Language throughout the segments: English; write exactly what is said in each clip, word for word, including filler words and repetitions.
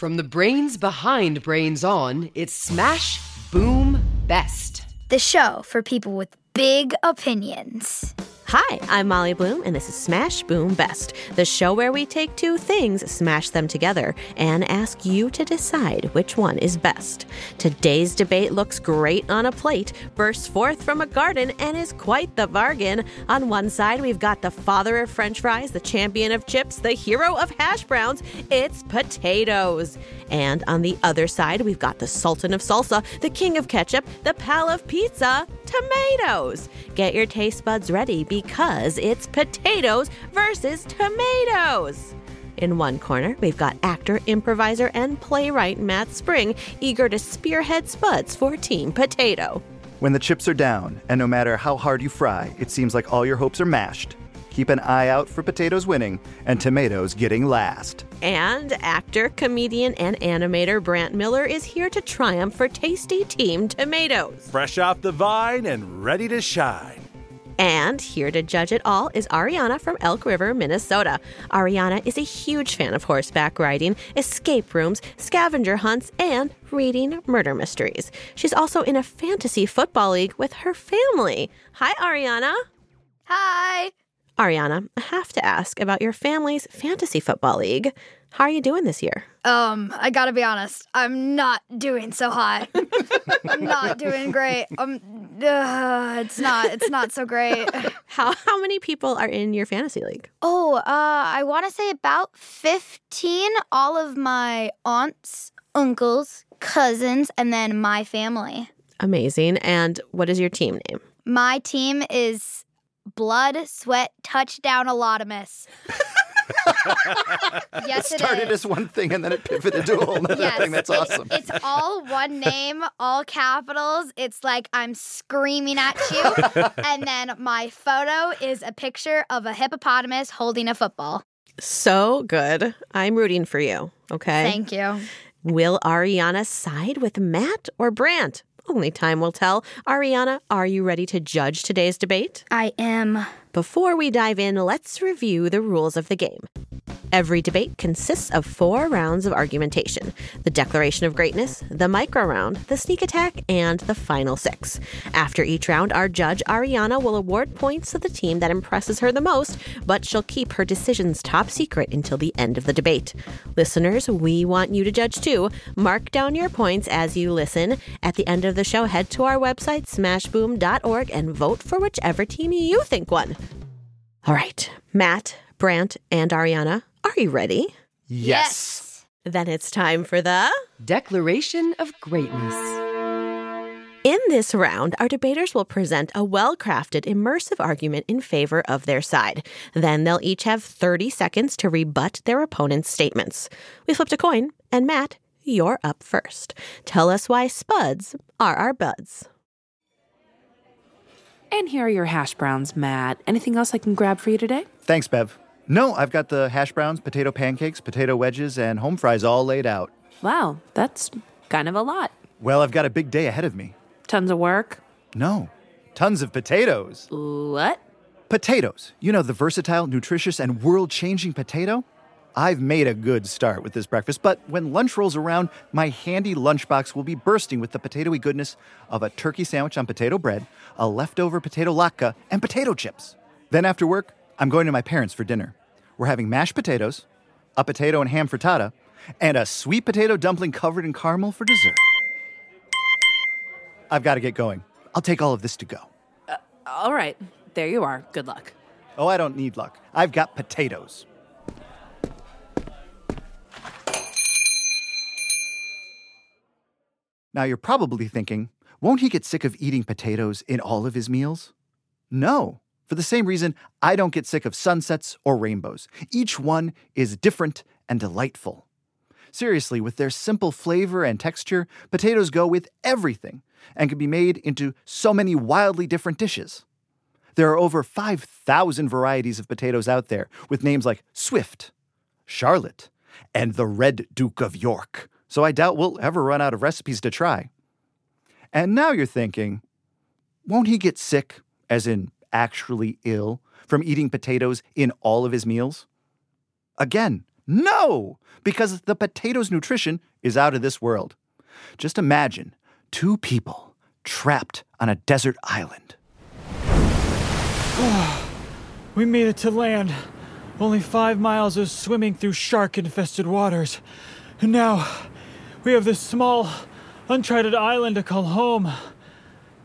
From the brains behind Brains On, it's Smash Boom Best, the show for people with big opinions. Hi, I'm Molly Bloom, and this is Smash Boom Best, the show where we take two things, smash them together, and ask you to decide which one is best. Today's debate looks great on a plate, bursts forth from a garden, and is quite the bargain. On one side, we've got the father of French fries, the champion of chips, the hero of hash browns. It's potatoes. And on the other side, we've got the sultan of salsa, the king of ketchup, the pal of pizza, tomatoes. Get your taste buds ready because it's potatoes versus tomatoes. In one corner, we've got actor, improviser, and playwright Matt Spring, eager to spearhead spuds for Team Potato. When the chips are down, and no matter how hard you fry, it seems like all your hopes are mashed. Keep an eye out for potatoes winning and tomatoes getting last. And actor, comedian, and animator Brant Miller is here to triumph for tasty Team Tomatoes. Fresh off the vine and ready to shine. And here to judge it all is Ariana from Elk River, Minnesota. Ariana is a huge fan of horseback riding, escape rooms, scavenger hunts, and reading murder mysteries. She's also in a fantasy football league with her family. Hi, Ariana. Hi. Ariana, I have to ask about your family's fantasy football league. How are you doing this year? Um, I gotta be honest. I'm not doing so hot. I'm not doing great. Um, uh, it's not. It's not so great. How how many people are in your fantasy league? Oh, uh, I want to say about fifteen. All of my aunts, uncles, cousins, and then my family. Amazing. And what is your team name? My team is Blood, Sweat, Touchdown, Alodimus. Yes, it, it started is. as one thing and then it pivoted to a whole other yes, thing. That's awesome. It, it's all one name, all capitals. It's like I'm screaming at you. And then my photo is a picture of a hippopotamus holding a football. So good. I'm rooting for you, okay? Thank you. Will Ariana side with Matt or Brant? Only time will tell. Ariana, are you ready to judge today's debate? I am. Before we dive in, let's review the rules of the game. Every debate consists of four rounds of argumentation: the Declaration of Greatness, the Micro Round, the Sneak Attack, and the Final Six. After each round, our judge, Ariana, will award points to the team that impresses her the most, but she'll keep her decisions top secret until the end of the debate. Listeners, we want you to judge too. Mark down your points as you listen. At the end of the show, head to our website, smash boom dot org, and vote for whichever team you think won. All right, Matt, Brant, and Ariana, are you ready? Yes. yes. Then it's time for the Declaration of Greatness. In this round, our debaters will present a well-crafted, immersive argument in favor of their side. Then they'll each have thirty seconds to rebut their opponent's statements. We flipped a coin, and Matt, you're up first. Tell us why spuds are our buds. And here are your hash browns, Matt. Anything else I can grab for you today? Thanks, Bev. No, I've got the hash browns, potato pancakes, potato wedges, and home fries all laid out. Wow, that's kind of a lot. Well, I've got a big day ahead of me. Tons of work? No, tons of potatoes. What? Potatoes. You know, the versatile, nutritious, and world-changing potato? I've made a good start with this breakfast, but when lunch rolls around, my handy lunchbox will be bursting with the potatoey goodness of a turkey sandwich on potato bread, a leftover potato latke, and potato chips. Then after work, I'm going to my parents for dinner. We're having mashed potatoes, a potato and ham frittata, and a sweet potato dumpling covered in caramel for dessert. I've got to get going. I'll take all of this to go. Uh, all right. There you are. Good luck. Oh, I don't need luck. I've got potatoes. Now, you're probably thinking, won't he get sick of eating potatoes in all of his meals? No. For the same reason, I don't get sick of sunsets or rainbows. Each one is different and delightful. Seriously, with their simple flavor and texture, potatoes go with everything and can be made into so many wildly different dishes. There are over five thousand varieties of potatoes out there, with names like Swift, Charlotte, and the Red Duke of York. So I doubt we'll ever run out of recipes to try. And now you're thinking, won't he get sick, as in actually ill, from eating potatoes in all of his meals? Again, No, because the potato's nutrition is out of this world. Just imagine two people trapped on a desert island. We made it to land. Only five miles of swimming through shark-infested waters. And now we have this small, uncharted island to call home.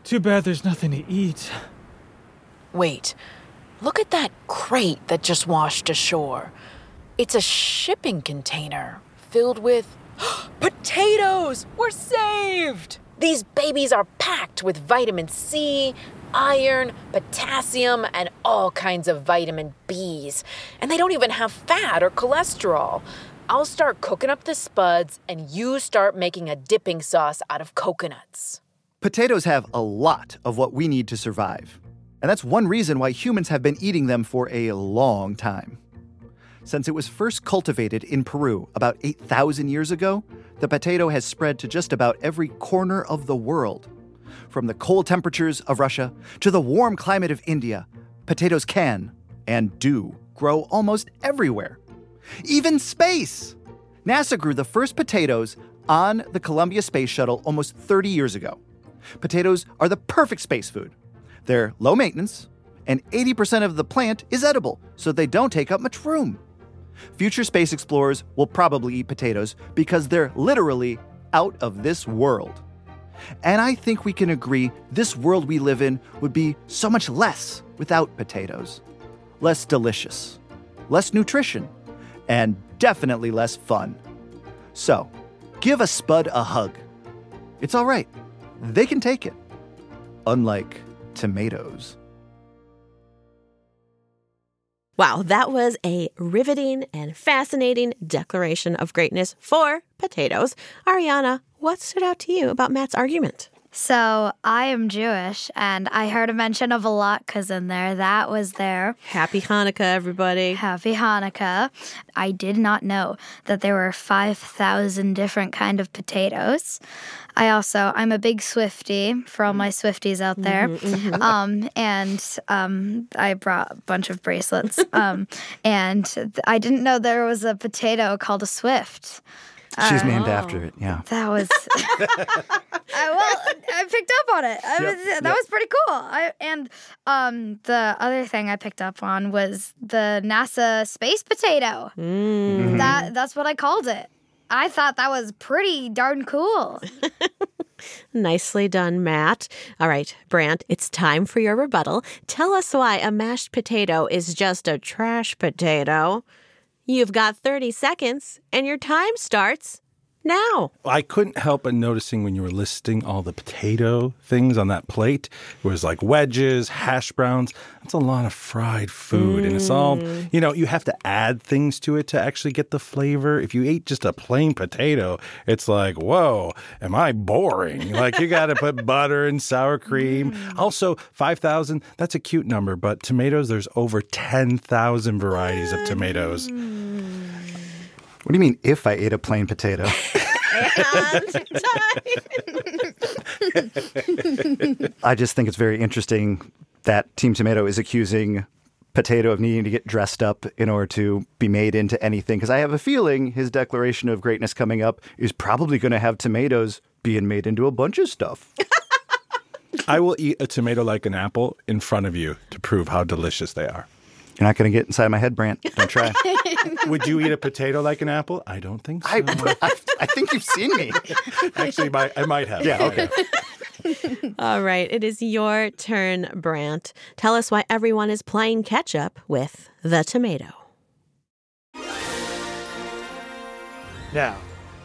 Too bad there's nothing to eat. Wait, look at that crate that just washed ashore. It's a shipping container filled with potatoes! We're saved! These babies are packed with vitamin C, iron, potassium, and all kinds of vitamin Bs. And they don't even have fat or cholesterol. I'll start cooking up the spuds, and you start making a dipping sauce out of coconuts. Potatoes have a lot of what we need to survive. And that's one reason why humans have been eating them for a long time. Since it was first cultivated in Peru about eight thousand years ago, the potato has spread to just about every corner of the world. From the cold temperatures of Russia to the warm climate of India, potatoes can, and do, grow almost everywhere. Even space! NASA grew the first potatoes on the Columbia Space Shuttle almost thirty years ago. Potatoes are the perfect space food. They're low maintenance, and eighty percent of the plant is edible, so they don't take up much room. Future space explorers will probably eat potatoes because they're literally out of this world. And I think we can agree this world we live in would be so much less without potatoes. Less delicious, less nutrition, and definitely less fun. So, give a spud a hug. It's all right. They can take it. Unlike tomatoes. Wow, that was a riveting and fascinating declaration of greatness for potatoes. Ariana, what stood out to you about Matt's argument? So I am Jewish, and I heard a mention of a latkes in there. That was there. Happy Hanukkah, everybody. Happy Hanukkah. I did not know that there were five thousand different kind of potatoes. I also, I'm a big Swiftie, for all my Swifties out there. Mm-hmm, mm-hmm. Um, and um, I brought a bunch of bracelets. um, and th- I didn't know there was a potato called a Swift. She was uh, named oh. after it, yeah. That was... I, well, I picked up on it. I yep, was, that yep. was pretty cool. I, and um, the other thing I picked up on was the NASA space potato. Mm. That That's what I called it. I thought that was pretty darn cool. Nicely done, Matt. All right, Brant, it's time for your rebuttal. Tell us why a mashed potato is just a trash potato. You've got thirty seconds, and your time starts now. I couldn't help but noticing when you were listing all the potato things on that plate, it was like wedges, hash browns. That's a lot of fried food, mm. and it's all, you know, you have to add things to it to actually get the flavor. If you ate just a plain potato, it's like, whoa, am I boring? Like, you got to put butter and sour cream. Mm. Also, five thousand, that's a cute number, but tomatoes, there's over ten thousand varieties of tomatoes. Mm. What do you mean, if I ate a plain potato? I just think it's very interesting that Team Tomato is accusing Potato of needing to get dressed up in order to be made into anything. Because I have a feeling his declaration of greatness coming up is probably going to have tomatoes being made into a bunch of stuff. I will eat a tomato like an apple in front of you to prove how delicious they are. You're not going to get inside my head, Brant. Don't try. Would you eat a potato like an apple? I don't think so. I, I, I think you've seen me. Actually, my, I might have. Yeah, okay. All right. It is your turn, Brant. Tell us why everyone is playing catch-up with the tomato. Now,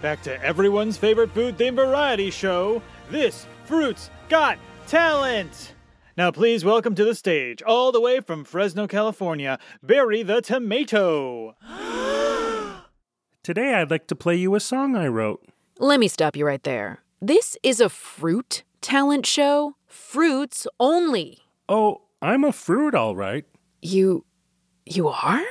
back to everyone's favorite food theme variety show, This Fruit's Got Talent. Now, please welcome to the stage, all the way from Fresno, California, Barry the Tomato. Today, I'd like to play you a song I wrote. Let me stop you right there. This is a fruit talent show. Fruits only. Oh, I'm a fruit, all right. You... you are?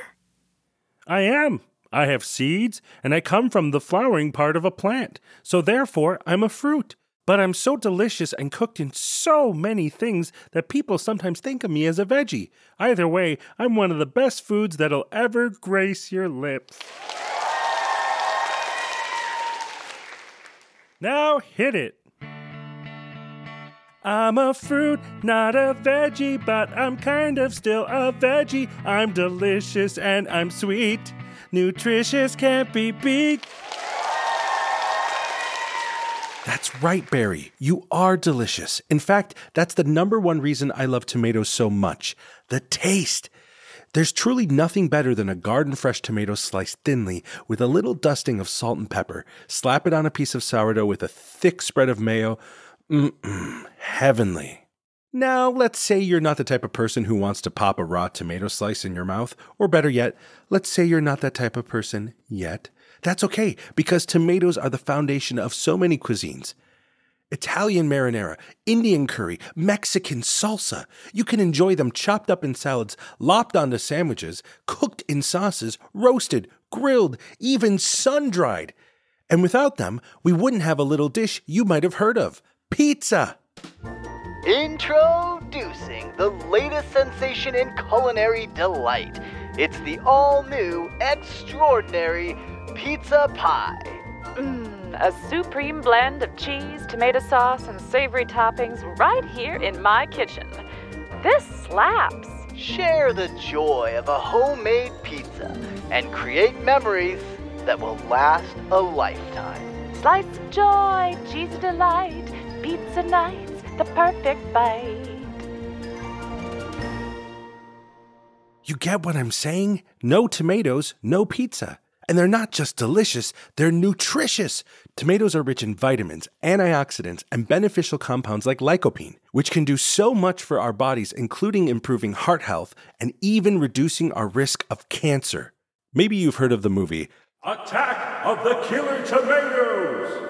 I am. I have seeds, and I come from the flowering part of a plant. So, therefore, I'm a fruit. But I'm so delicious and cooked in so many things that people sometimes think of me as a veggie. Either way, I'm one of the best foods that'll ever grace your lips. Now hit it. I'm a fruit, not a veggie, but I'm kind of still a veggie. I'm delicious and I'm sweet. Nutritious can't be beat. That's right, Barry. You are delicious. In fact, that's the number one reason I love tomatoes so much. The taste. There's truly nothing better than a garden-fresh tomato sliced thinly with a little dusting of salt and pepper. Slap it on a piece of sourdough with a thick spread of mayo. Mm-mm. Heavenly. Now, let's say you're not the type of person who wants to pop a raw tomato slice in your mouth. Or better yet, let's say you're not that type of person yet. That's okay, because tomatoes are the foundation of so many cuisines. Italian marinara, Indian curry, Mexican salsa. You can enjoy them chopped up in salads, lopped onto sandwiches, cooked in sauces, roasted, grilled, even sun-dried. And without them, we wouldn't have a little dish you might have heard of, pizza. Introducing the latest sensation in culinary delight. It's the all-new, extraordinary pizza pie. Mmm. A supreme blend of cheese, tomato sauce, and savory toppings right here in my kitchen. This slaps! Share the joy of a homemade pizza and create memories that will last a lifetime. Slice of joy, cheese of delight, pizza nights, the perfect bite. You get what I'm saying? No tomatoes, no pizza. And they're not just delicious, they're nutritious. Tomatoes are rich in vitamins, antioxidants, and beneficial compounds like lycopene, which can do so much for our bodies, including improving heart health and even reducing our risk of cancer. Maybe you've heard of the movie, Attack of the Killer Tomatoes.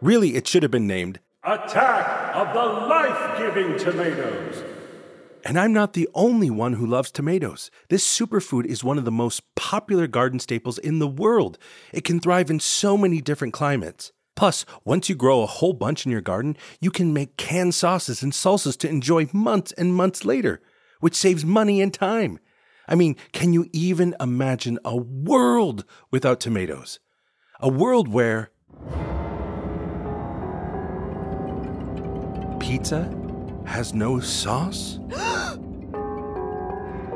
Really, it should have been named, Attack of the Life-Giving Tomatoes. And I'm not the only one who loves tomatoes. This superfood is one of the most popular garden staples in the world. It can thrive in so many different climates. Plus, once you grow a whole bunch in your garden, you can make canned sauces and salsas to enjoy months and months later, which saves money and time. I mean, can you even imagine a world without tomatoes? A world where pizza has no sauce?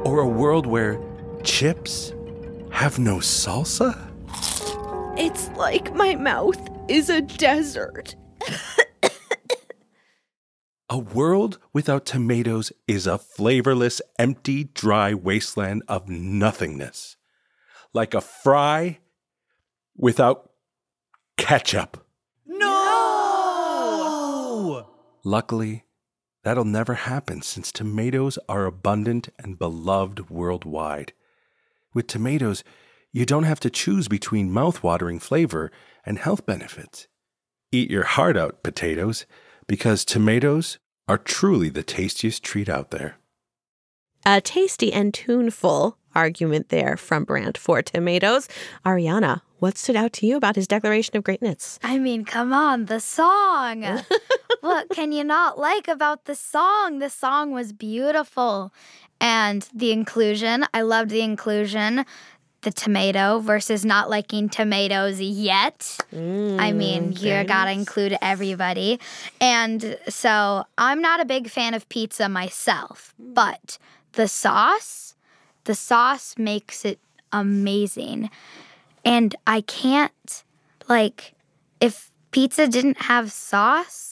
Or a world where chips have no salsa? It's like my mouth is a desert. A world without tomatoes is a flavorless, empty, dry wasteland of nothingness. Like a fry without ketchup. No! Luckily, that'll never happen since tomatoes are abundant and beloved worldwide. With tomatoes, you don't have to choose between mouthwatering flavor and health benefits. Eat your heart out, potatoes, because tomatoes are truly the tastiest treat out there. A tasty and tuneful argument there from Brant for tomatoes. Ariana, what stood out to you about his declaration of greatness? I mean, come on, the song. What can you not like about the song? The song was beautiful. And the inclusion, I loved the inclusion. The tomato versus not liking tomatoes yet. Mm, I mean, nice. You gotta include everybody. And so I'm not a big fan of pizza myself, but the sauce, the sauce makes it amazing. And I can't, like, if pizza didn't have sauce,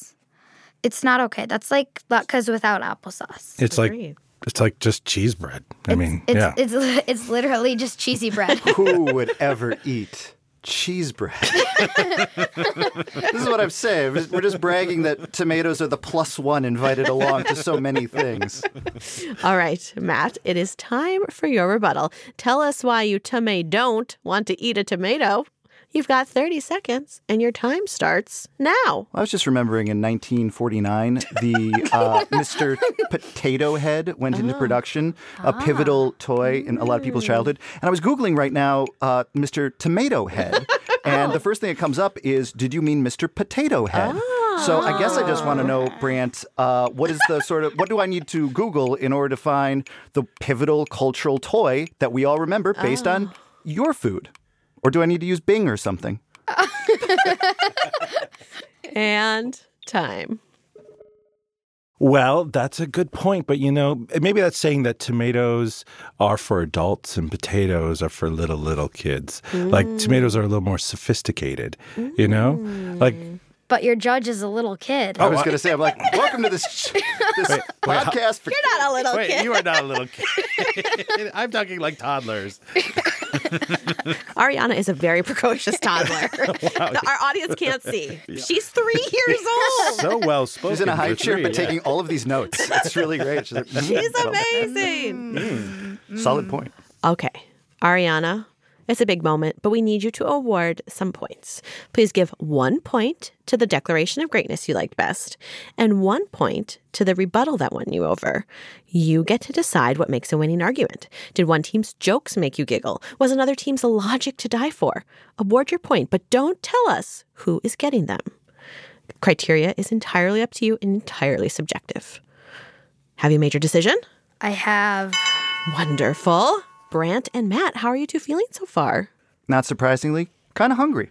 it's not okay. That's like latkes without applesauce. It's Agreed. like it's like just cheese bread. I it's, mean, it's, yeah. It's, it's, it's literally just cheesy bread. Who would ever eat cheese bread? This is what I'm saying. We're just, we're just bragging that tomatoes are the plus one invited along to so many things. All right, Matt, it is time for your rebuttal. Tell us why you tome don't want to eat a tomato. You've got thirty seconds, and your time starts now. I was just remembering in nineteen forty-nine, the uh, Mister Potato Head went oh. into production, a ah. pivotal toy in a lot of people's childhood. And I was Googling right now uh, Mister Tomato Head, and the first thing that comes up is, did you mean Mister Potato Head? Oh. So I guess I just want to know, Brant, uh, what is the sort of, what do I need to Google in order to find the pivotal cultural toy that we all remember based oh. on your food? Or do I need to use Bing or something? And time. Well, that's a good point. But, you know, maybe that's saying that tomatoes are for adults and potatoes are for little, little kids. Mm. Like, tomatoes are a little more sophisticated, mm. you know? Like... But your judge is a little kid. I was going to say, I'm like, welcome to this, this wait, wait, podcast. For you're not a little wait, kid. You are not a little kid. I'm talking like toddlers. Ariana is a very precocious toddler. Wow. Our audience can't see. Yeah. She's three years old. So well spoken. She's in a high chair, but yeah. taking all of these notes. It's really great. She's, like, mm, she's amazing. Mm. Mm. Solid point. Okay, Ariana. It's a big moment, but we need you to award some points. Please give one point to the declaration of greatness you liked best and one point to the rebuttal that won you over. You get to decide what makes a winning argument. Did one team's jokes make you giggle? Was another team's logic to die for? Award your point, but don't tell us who is getting them. Criteria is entirely up to you and entirely subjective. Have you made your decision? I have. Wonderful. Brant and Matt, how are you two feeling so far? Not surprisingly, kind of hungry.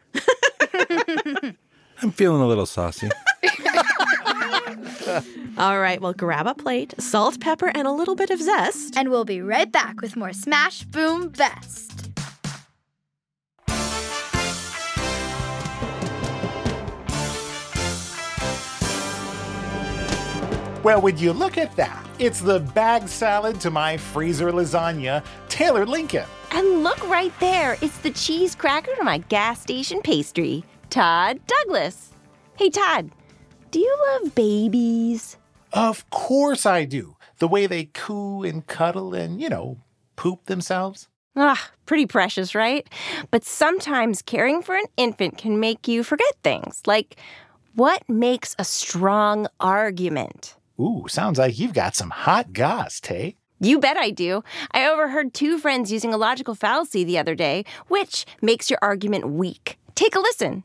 I'm feeling a little saucy. All right, well, grab a plate, salt, pepper, and a little bit of zest. And we'll be right back with more Smash Boom Best. Well, would you look at that? It's the bag salad to my freezer lasagna, Taylor Lincoln. And look right there. It's the cheese cracker to my gas station pastry, Todd Douglas. Hey, Todd, do you love babies? Of course I do. The way they coo and cuddle and, you know, poop themselves. Ah, pretty precious, right? But sometimes caring for an infant can make you forget things, like what makes a strong argument? Ooh, sounds like you've got some hot goss, Tay. You bet I do. I overheard two friends using a logical fallacy the other day, which makes your argument weak. Take a listen.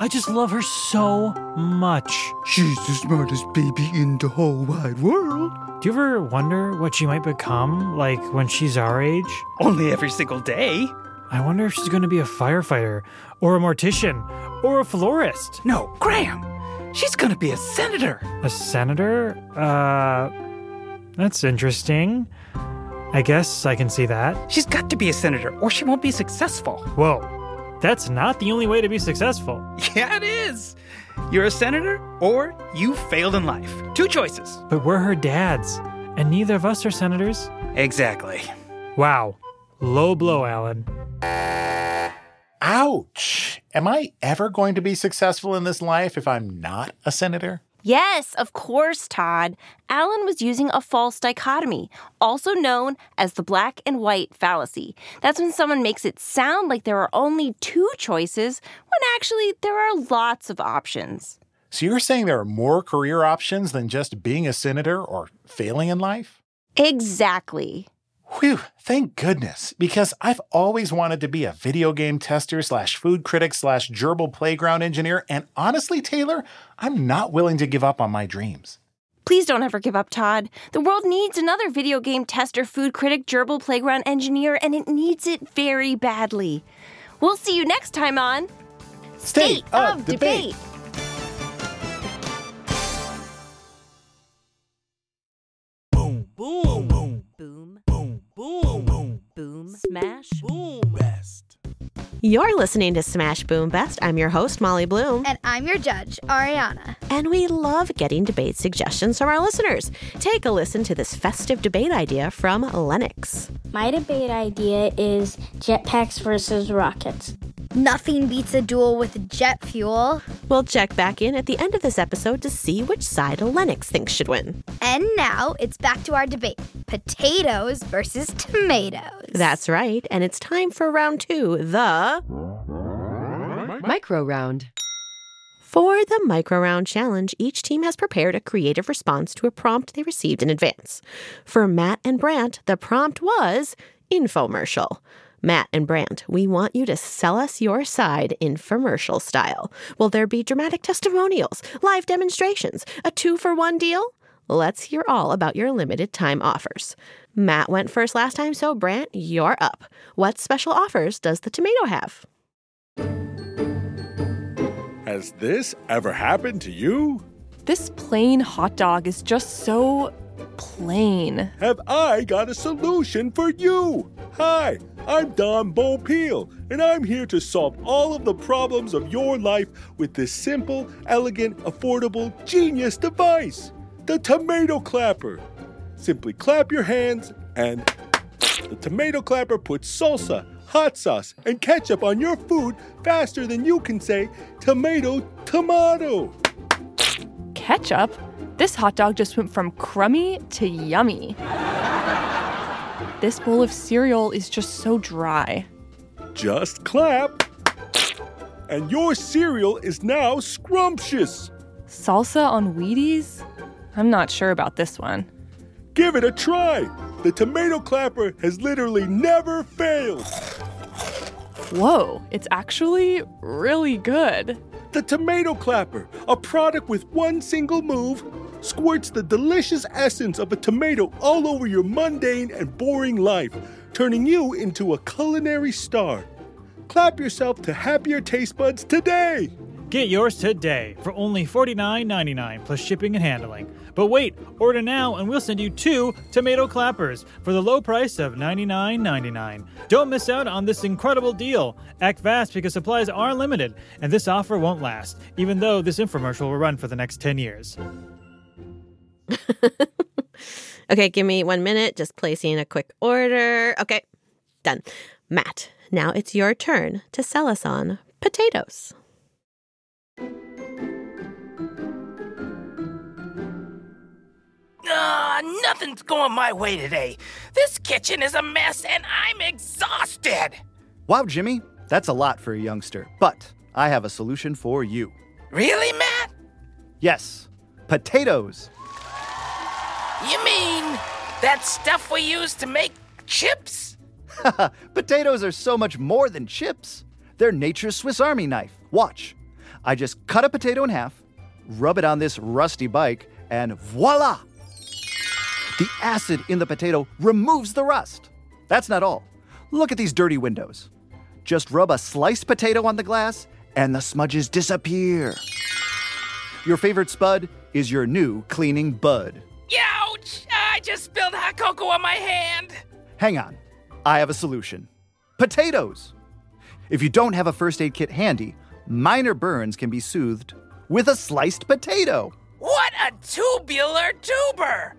I just love her so much. She's the smartest baby in the whole wide world. Do you ever wonder what she might become, like, when she's our age? Only every single day. I wonder if she's going to be a firefighter, or a mortician, or a florist. No, Graham, she's going to be a senator. A senator? Uh, that's interesting. I guess I can see that. She's got to be a senator, or she won't be successful. Whoa, that's not the only way to be successful. Yeah, it is. You're a senator, or you failed in life. Two choices. But we're her dads, and neither of us are senators. Exactly. Wow. Low blow, Alan. Ouch! Am I ever going to be successful in this life if I'm not a senator? Yes, of course, Todd. Alan was using a false dichotomy, also known as the black and white fallacy. That's when someone makes it sound like there are only two choices, when actually there are lots of options. So you're saying there are more career options than just being a senator or failing in life? Exactly. Whew, thank goodness, because I've always wanted to be a video game tester slash food critic slash gerbil playground engineer, and honestly, Taylor, I'm not willing to give up on my dreams. Please don't ever give up, Todd. The world needs another video game tester, food critic, gerbil playground engineer, and it needs it very badly. We'll see you next time on... State, State of, of Debate! Debate. Boom, boom, boom, boom, boom. Boom, boom, boom, smash, boom, best. You're listening to Smash Boom Best. I'm your host, Molly Bloom. And I'm your judge, Ariana. And we love getting debate suggestions from our listeners. Take a listen to this festive debate idea from Lennox. My debate idea is jetpacks versus rockets. Nothing beats a duel with jet fuel. We'll check back in at the end of this episode to see which side Lennox thinks should win. And now it's back to our debate. Potatoes versus tomatoes. That's right, and it's time for round two, the... Micro Round. For the Micro Round Challenge, each team has prepared a creative response to a prompt they received in advance. For Matt and Brant, the prompt was infomercial. Matt and Brant, we want you to sell us your side infomercial style. Will there be dramatic testimonials, live demonstrations, a two-for-one deal? let's hear all about your limited time offers. Matt went first last time, so Brant, you're up. What special offers does the tomato have? Has this ever happened to you? This plain hot dog is just so plain. Have I got a solution for you? Hi, I'm Dom Bo Peel, and I'm here to solve all of the problems of your life with this simple, elegant, affordable, genius device, the Tomato Clapper. Simply clap your hands, and the Tomato Clapper puts salsa, hot sauce, and ketchup on your food faster than you can say, tomato, tomato. Ketchup? This hot dog just went from crummy to yummy. This bowl of cereal is just so dry. Just clap. And your cereal is now scrumptious. Salsa on Wheaties? I'm not sure about this one. Give it a try. The Tomato Clapper has literally never failed. Whoa, it's actually really good. The Tomato Clapper, a product with one single move, squirts the delicious essence of a tomato all over your mundane and boring life, turning you into a culinary star. Clap yourself to happier taste buds today. Get yours today for only forty-nine ninety-nine plus shipping and handling. But wait, order now and we'll send you two Tomato Clappers for the low price of ninety-nine ninety-nine. Don't miss out on this incredible deal. Act fast because supplies are limited, and this offer won't last, even though this infomercial will run for the next ten years. Okay, give me one minute. Just placing a quick order. Okay, done. Matt, now it's your turn to sell us on potatoes. Ah, uh, nothing's going my way today. This kitchen is a mess and I'm exhausted. Wow, Jimmy, that's a lot for a youngster, but I have a solution for you. Really, Matt? Yes, potatoes. You mean that stuff we use to make chips? Potatoes are so much more than chips. They're nature's Swiss Army knife. Watch. I just cut a potato in half, rub it on this rusty bike, and voila! The acid in the potato removes the rust. That's not all. Look at these dirty windows. Just rub a sliced potato on the glass and the smudges disappear. Your favorite spud is your new cleaning bud. Ouch! I just spilled hot cocoa on my hand. Hang on. I have a solution. Potatoes. If you don't have a first aid kit handy, minor burns can be soothed with a sliced potato. What a tubular tuber!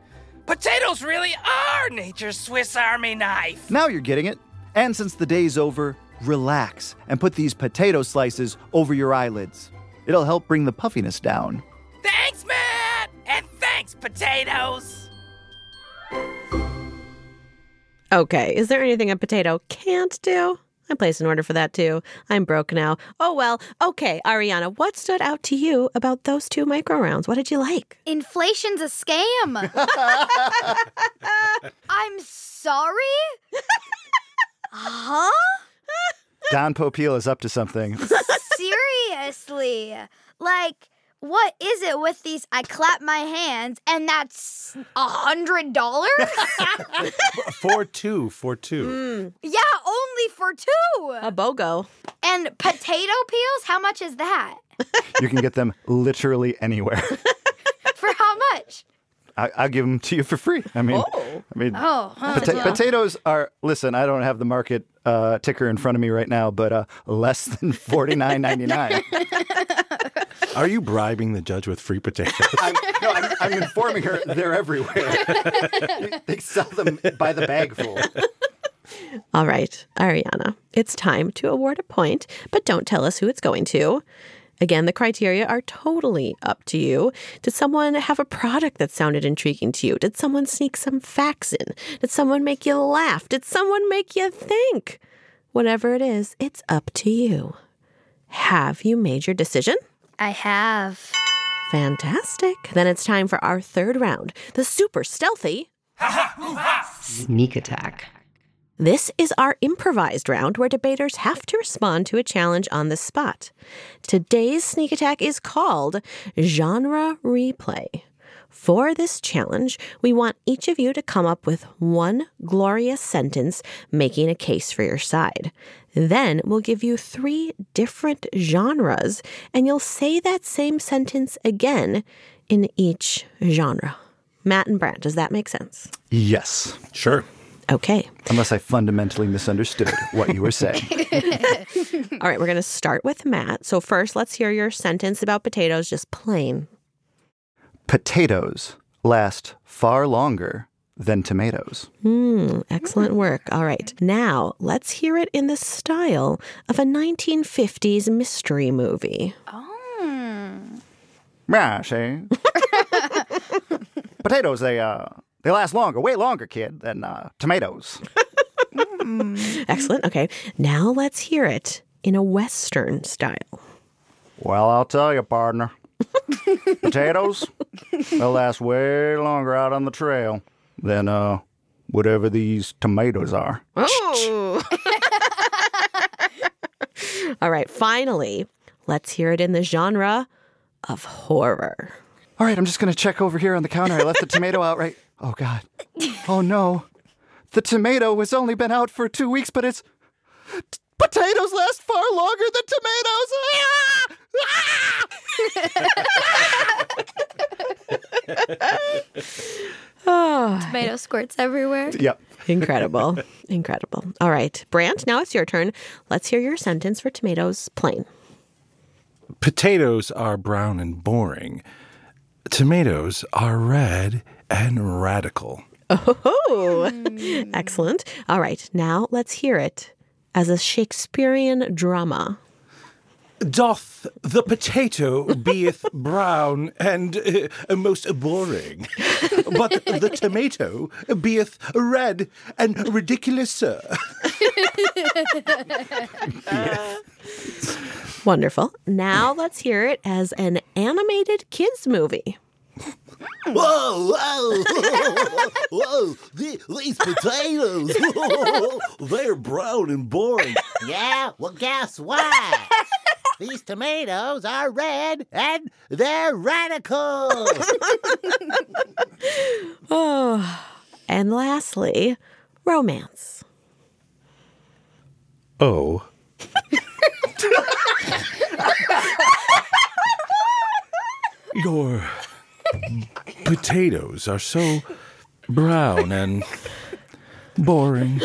Potatoes really are nature's Swiss Army knife. Now you're getting it. And since the day's over, relax and put these potato slices over your eyelids. It'll help bring the puffiness down. Thanks, Matt! And thanks, potatoes! Okay, is there anything a potato can't do? I placed an order for that, too. I'm broke now. Oh, well. Okay, Ariana, what stood out to you about those two micro rounds? What did you like? Inflation's a scam. I'm sorry? Huh? Don Bo Peel is up to something. Seriously. Like, what is it with these, I clap my hands, and that's one hundred dollars? For two, for two. Mm. Yeah, only for two. A BOGO. And potato peels, how much is that? You can get them literally anywhere. For how much? I, I'll give them to you for free. I mean, oh. I mean, oh, huh, pota- yeah. potatoes are, listen, I don't have the market uh, ticker in front of me right now, but uh, less than forty-nine ninety-nine. Are you bribing the judge with free potatoes? I'm, no, I'm, I'm informing her they're everywhere. They sell them by the bagful. All right, Ariana, it's time to award a point, but don't tell us who it's going to. Again, the criteria are totally up to you. Did someone have a product that sounded intriguing to you? Did someone sneak some facts in? Did someone make you laugh? Did someone make you think? Whatever it is, it's up to you. Have you made your decision? I have. Fantastic. Then it's time for our third round, the super stealthy sneak attack. This is our improvised round where debaters have to respond to a challenge on the spot. Today's sneak attack is called Genre Replay. For this challenge, we want each of you to come up with one glorious sentence making a case for your side. Then we'll give you three different genres, and you'll say that same sentence again in each genre. Matt and Brant, does that make sense? Yes. Sure. Okay. Unless I fundamentally misunderstood what you were saying. All right, we're going to start with Matt. So first, let's hear your sentence about potatoes, just plain. Potatoes last far longer than tomatoes. Mm, excellent work. All right. Now, let's hear it in the style of a nineteen fifties mystery movie. Oh. Rashi. Potatoes, they... uh. They last longer, way longer, kid, than uh, tomatoes. mm. Excellent. Okay. Now let's hear it in a Western style. Well, I'll tell you, partner. Potatoes, they'll last way longer out on the trail than uh, whatever these tomatoes are. Oh. All right. Finally, let's hear it in the genre of horror. All right. I'm just going to check over here on the counter. I left the tomato out right... Oh, God. Oh, no. The tomato has only been out for two weeks, but it's... T- potatoes last far longer than tomatoes. Ah! Ah! Tomato squirts everywhere. Yep. Incredible. Incredible. All right. Brant, now it's your turn. Let's hear your sentence for tomatoes plain. Potatoes are brown and boring. Tomatoes are red and radical. Oh, mm. Excellent. All right, now let's hear it as a Shakespearean drama. Doth the potato beeth brown and uh, most boring, but the tomato beeth red and ridiculous, sir. uh. Wonderful. Now let's hear it as an animated kids' movie. Whoa, whoa, whoa, whoa, these potatoes, they're brown and boring. Yeah, well, guess what? These tomatoes are red and they're radical. Oh, and lastly, romance. Oh. Your... potatoes are so brown and boring.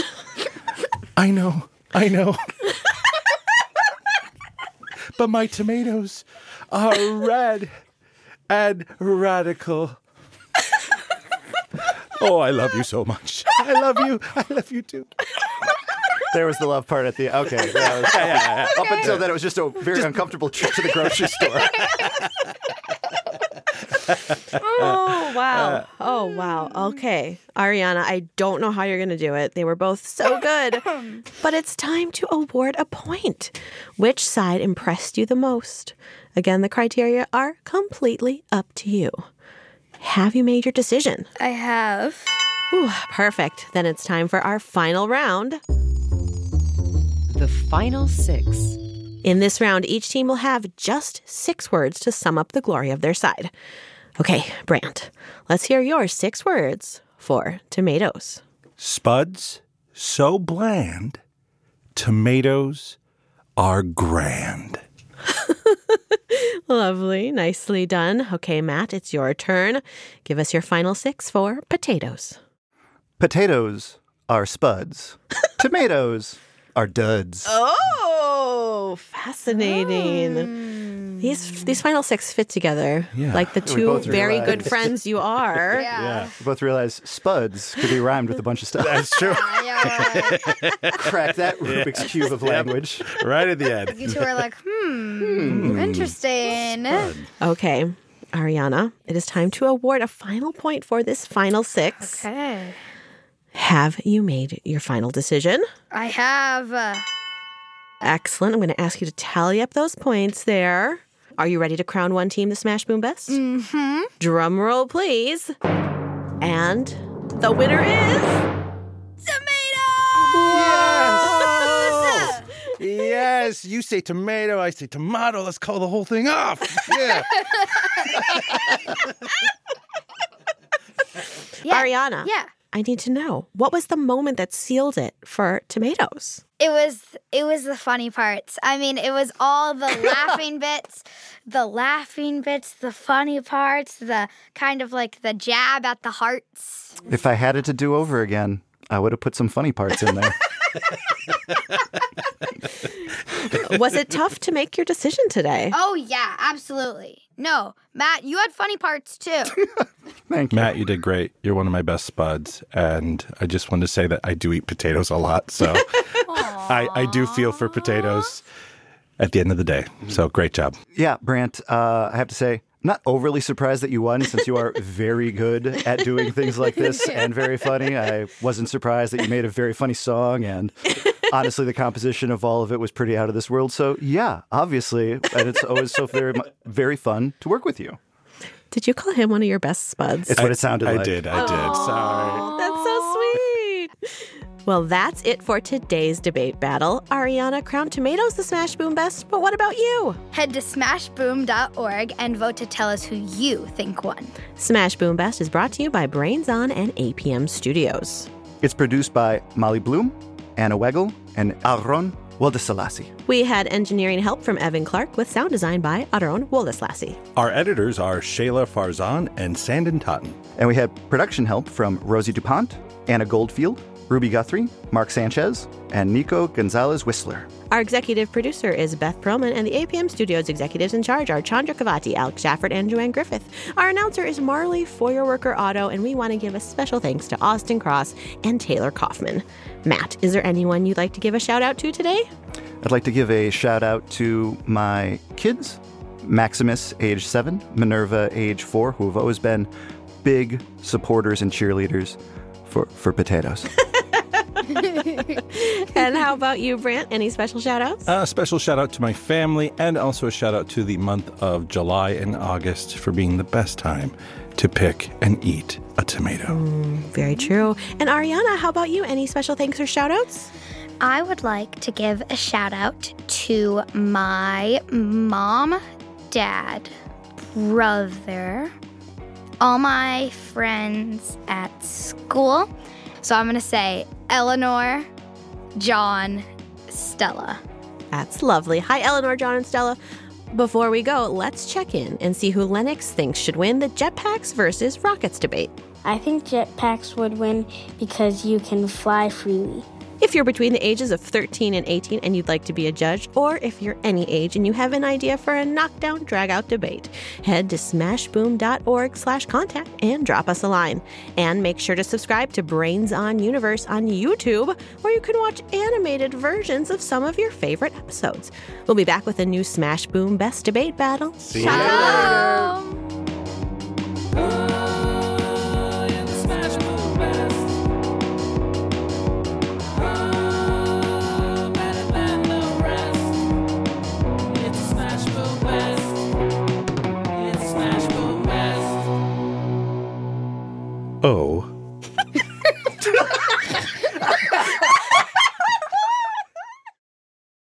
I know, I know. But my tomatoes are red and radical. Oh, I love you so much. I love you. I love you too. There was the love part at the... Okay. Was, yeah, yeah, yeah. Up until then, it was just a very just, uncomfortable trip to the grocery store. Oh, wow. Oh, wow. Okay. Ariana, I don't know how you're going to do it. They were both so good. But it's time to award a point. Which side impressed you the most? Again, the criteria are completely up to you. Have you made your decision? I have. Ooh, perfect. Then it's time for our final round. The final six. In this round, each team will have just six words to sum up the glory of their side. Okay, Brant, let's hear your six words for tomatoes. Spuds so bland, tomatoes are grand. Lovely, nicely done. Okay, Matt, it's your turn. Give us your final six for potatoes. Potatoes are spuds. Tomatoes are duds. Oh, fascinating. Mm. These these final six fit together, yeah. Like the two very realized. Good friends you are. Yeah. Yeah. We both realized spuds could be rhymed with a bunch of stuff. That's true. Yeah, yeah, yeah. Crack that Rubik's yeah. Cube of language. Yep. Right at the end. You two are like, hmm, hmm. interesting. Spud. Okay, Ariana, it is time to award a final point for this final six. Okay. Have you made your final decision? I have. Excellent. I'm going to ask you to tally up those points there. Are you ready to crown one team the Smash Boom Best? Mm-hmm. Drum roll, please. And the winner is... Tomato! Yes! Yes! You say tomato, I say tomato. Let's call the whole thing off. Yeah. yeah. Ariana. Yeah. I need to know. What was the moment that sealed it for Tomatoes? It was it was the funny parts. I mean, it was all the laughing bits, the laughing bits, the funny parts, the kind of like the jab at the hearts. If I had it to do over again, I would have put some funny parts in there. Was it tough to make your decision today? Oh, yeah, absolutely. No, Matt, you had funny parts too. Thank you. Matt, you did great. You're one of my best buds. And I just wanted to say that I do eat potatoes a lot. So I, I do feel for potatoes at the end of the day. So great job. Yeah, Brant, uh, I have to say, not overly surprised that you won, since you are very good at doing things like this and very funny. I wasn't surprised that you made a very funny song, and honestly, the composition of all of it was pretty out of this world. So yeah, obviously, and it's always so very, very fun to work with you. Did you call him one of your best spuds? It's what I, it sounded I like. I did, I did. Aww. Sorry. That's so sweet. Well, that's it for today's debate battle. Ariana crowned Tomatoes the Smash Boom Best, but what about you? Head to smash boom dot org and vote to tell us who you think won. Smash Boom Best is brought to you by Brains On and A P M Studios. It's produced by Molly Bloom, Anna Weggle, and Adarone Woldes-Lassie. We had engineering help from Evan Clark with sound design by Adarone Woldes-Lassie. Our editors are Shayla Farzan and Sandon Totten. And we had production help from Rosie DuPont, Anna Goldfield, Ruby Guthrie, Mark Sanchez, and Nico Gonzalez-Whistler. Our executive producer is Beth Perlman, and the A P M Studios executives in charge are Chandra Kavati, Alex Jafford, and Joanne Griffith. Our announcer is Marley Feuerworker Otto, and we want to give a special thanks to Austin Cross and Taylor Kaufman. Matt, is there anyone you'd like to give a shout-out to today? I'd like to give a shout-out to my kids, Maximus, age seven, Minerva, age four, who have always been big supporters and cheerleaders for, for potatoes. And how about you, Brant? Any special shout-outs? A uh, special shout-out to my family, and also a shout-out to the month of July and August for being the best time to pick and eat a tomato. Mm, very true. And Ariana, how about you? Any special thanks or shout-outs? I would like to give a shout-out to my mom, dad, brother, all my friends at school. So I'm going to say Eleanor, John, Stella. That's lovely. Hi, Eleanor, John, and Stella. Before we go, let's check in and see who Lennox thinks should win the jetpacks versus rockets debate. I think jetpacks would win because you can fly freely. If you're between the ages of thirteen and eighteen and you'd like to be a judge, or if you're any age and you have an idea for a knockdown, drag-out debate, head to smashboom.org slash contact and drop us a line. And make sure to subscribe to Brains On Universe on YouTube, where you can watch animated versions of some of your favorite episodes. We'll be back with a new Smash Boom Best Debate Battle. See you later. Oh.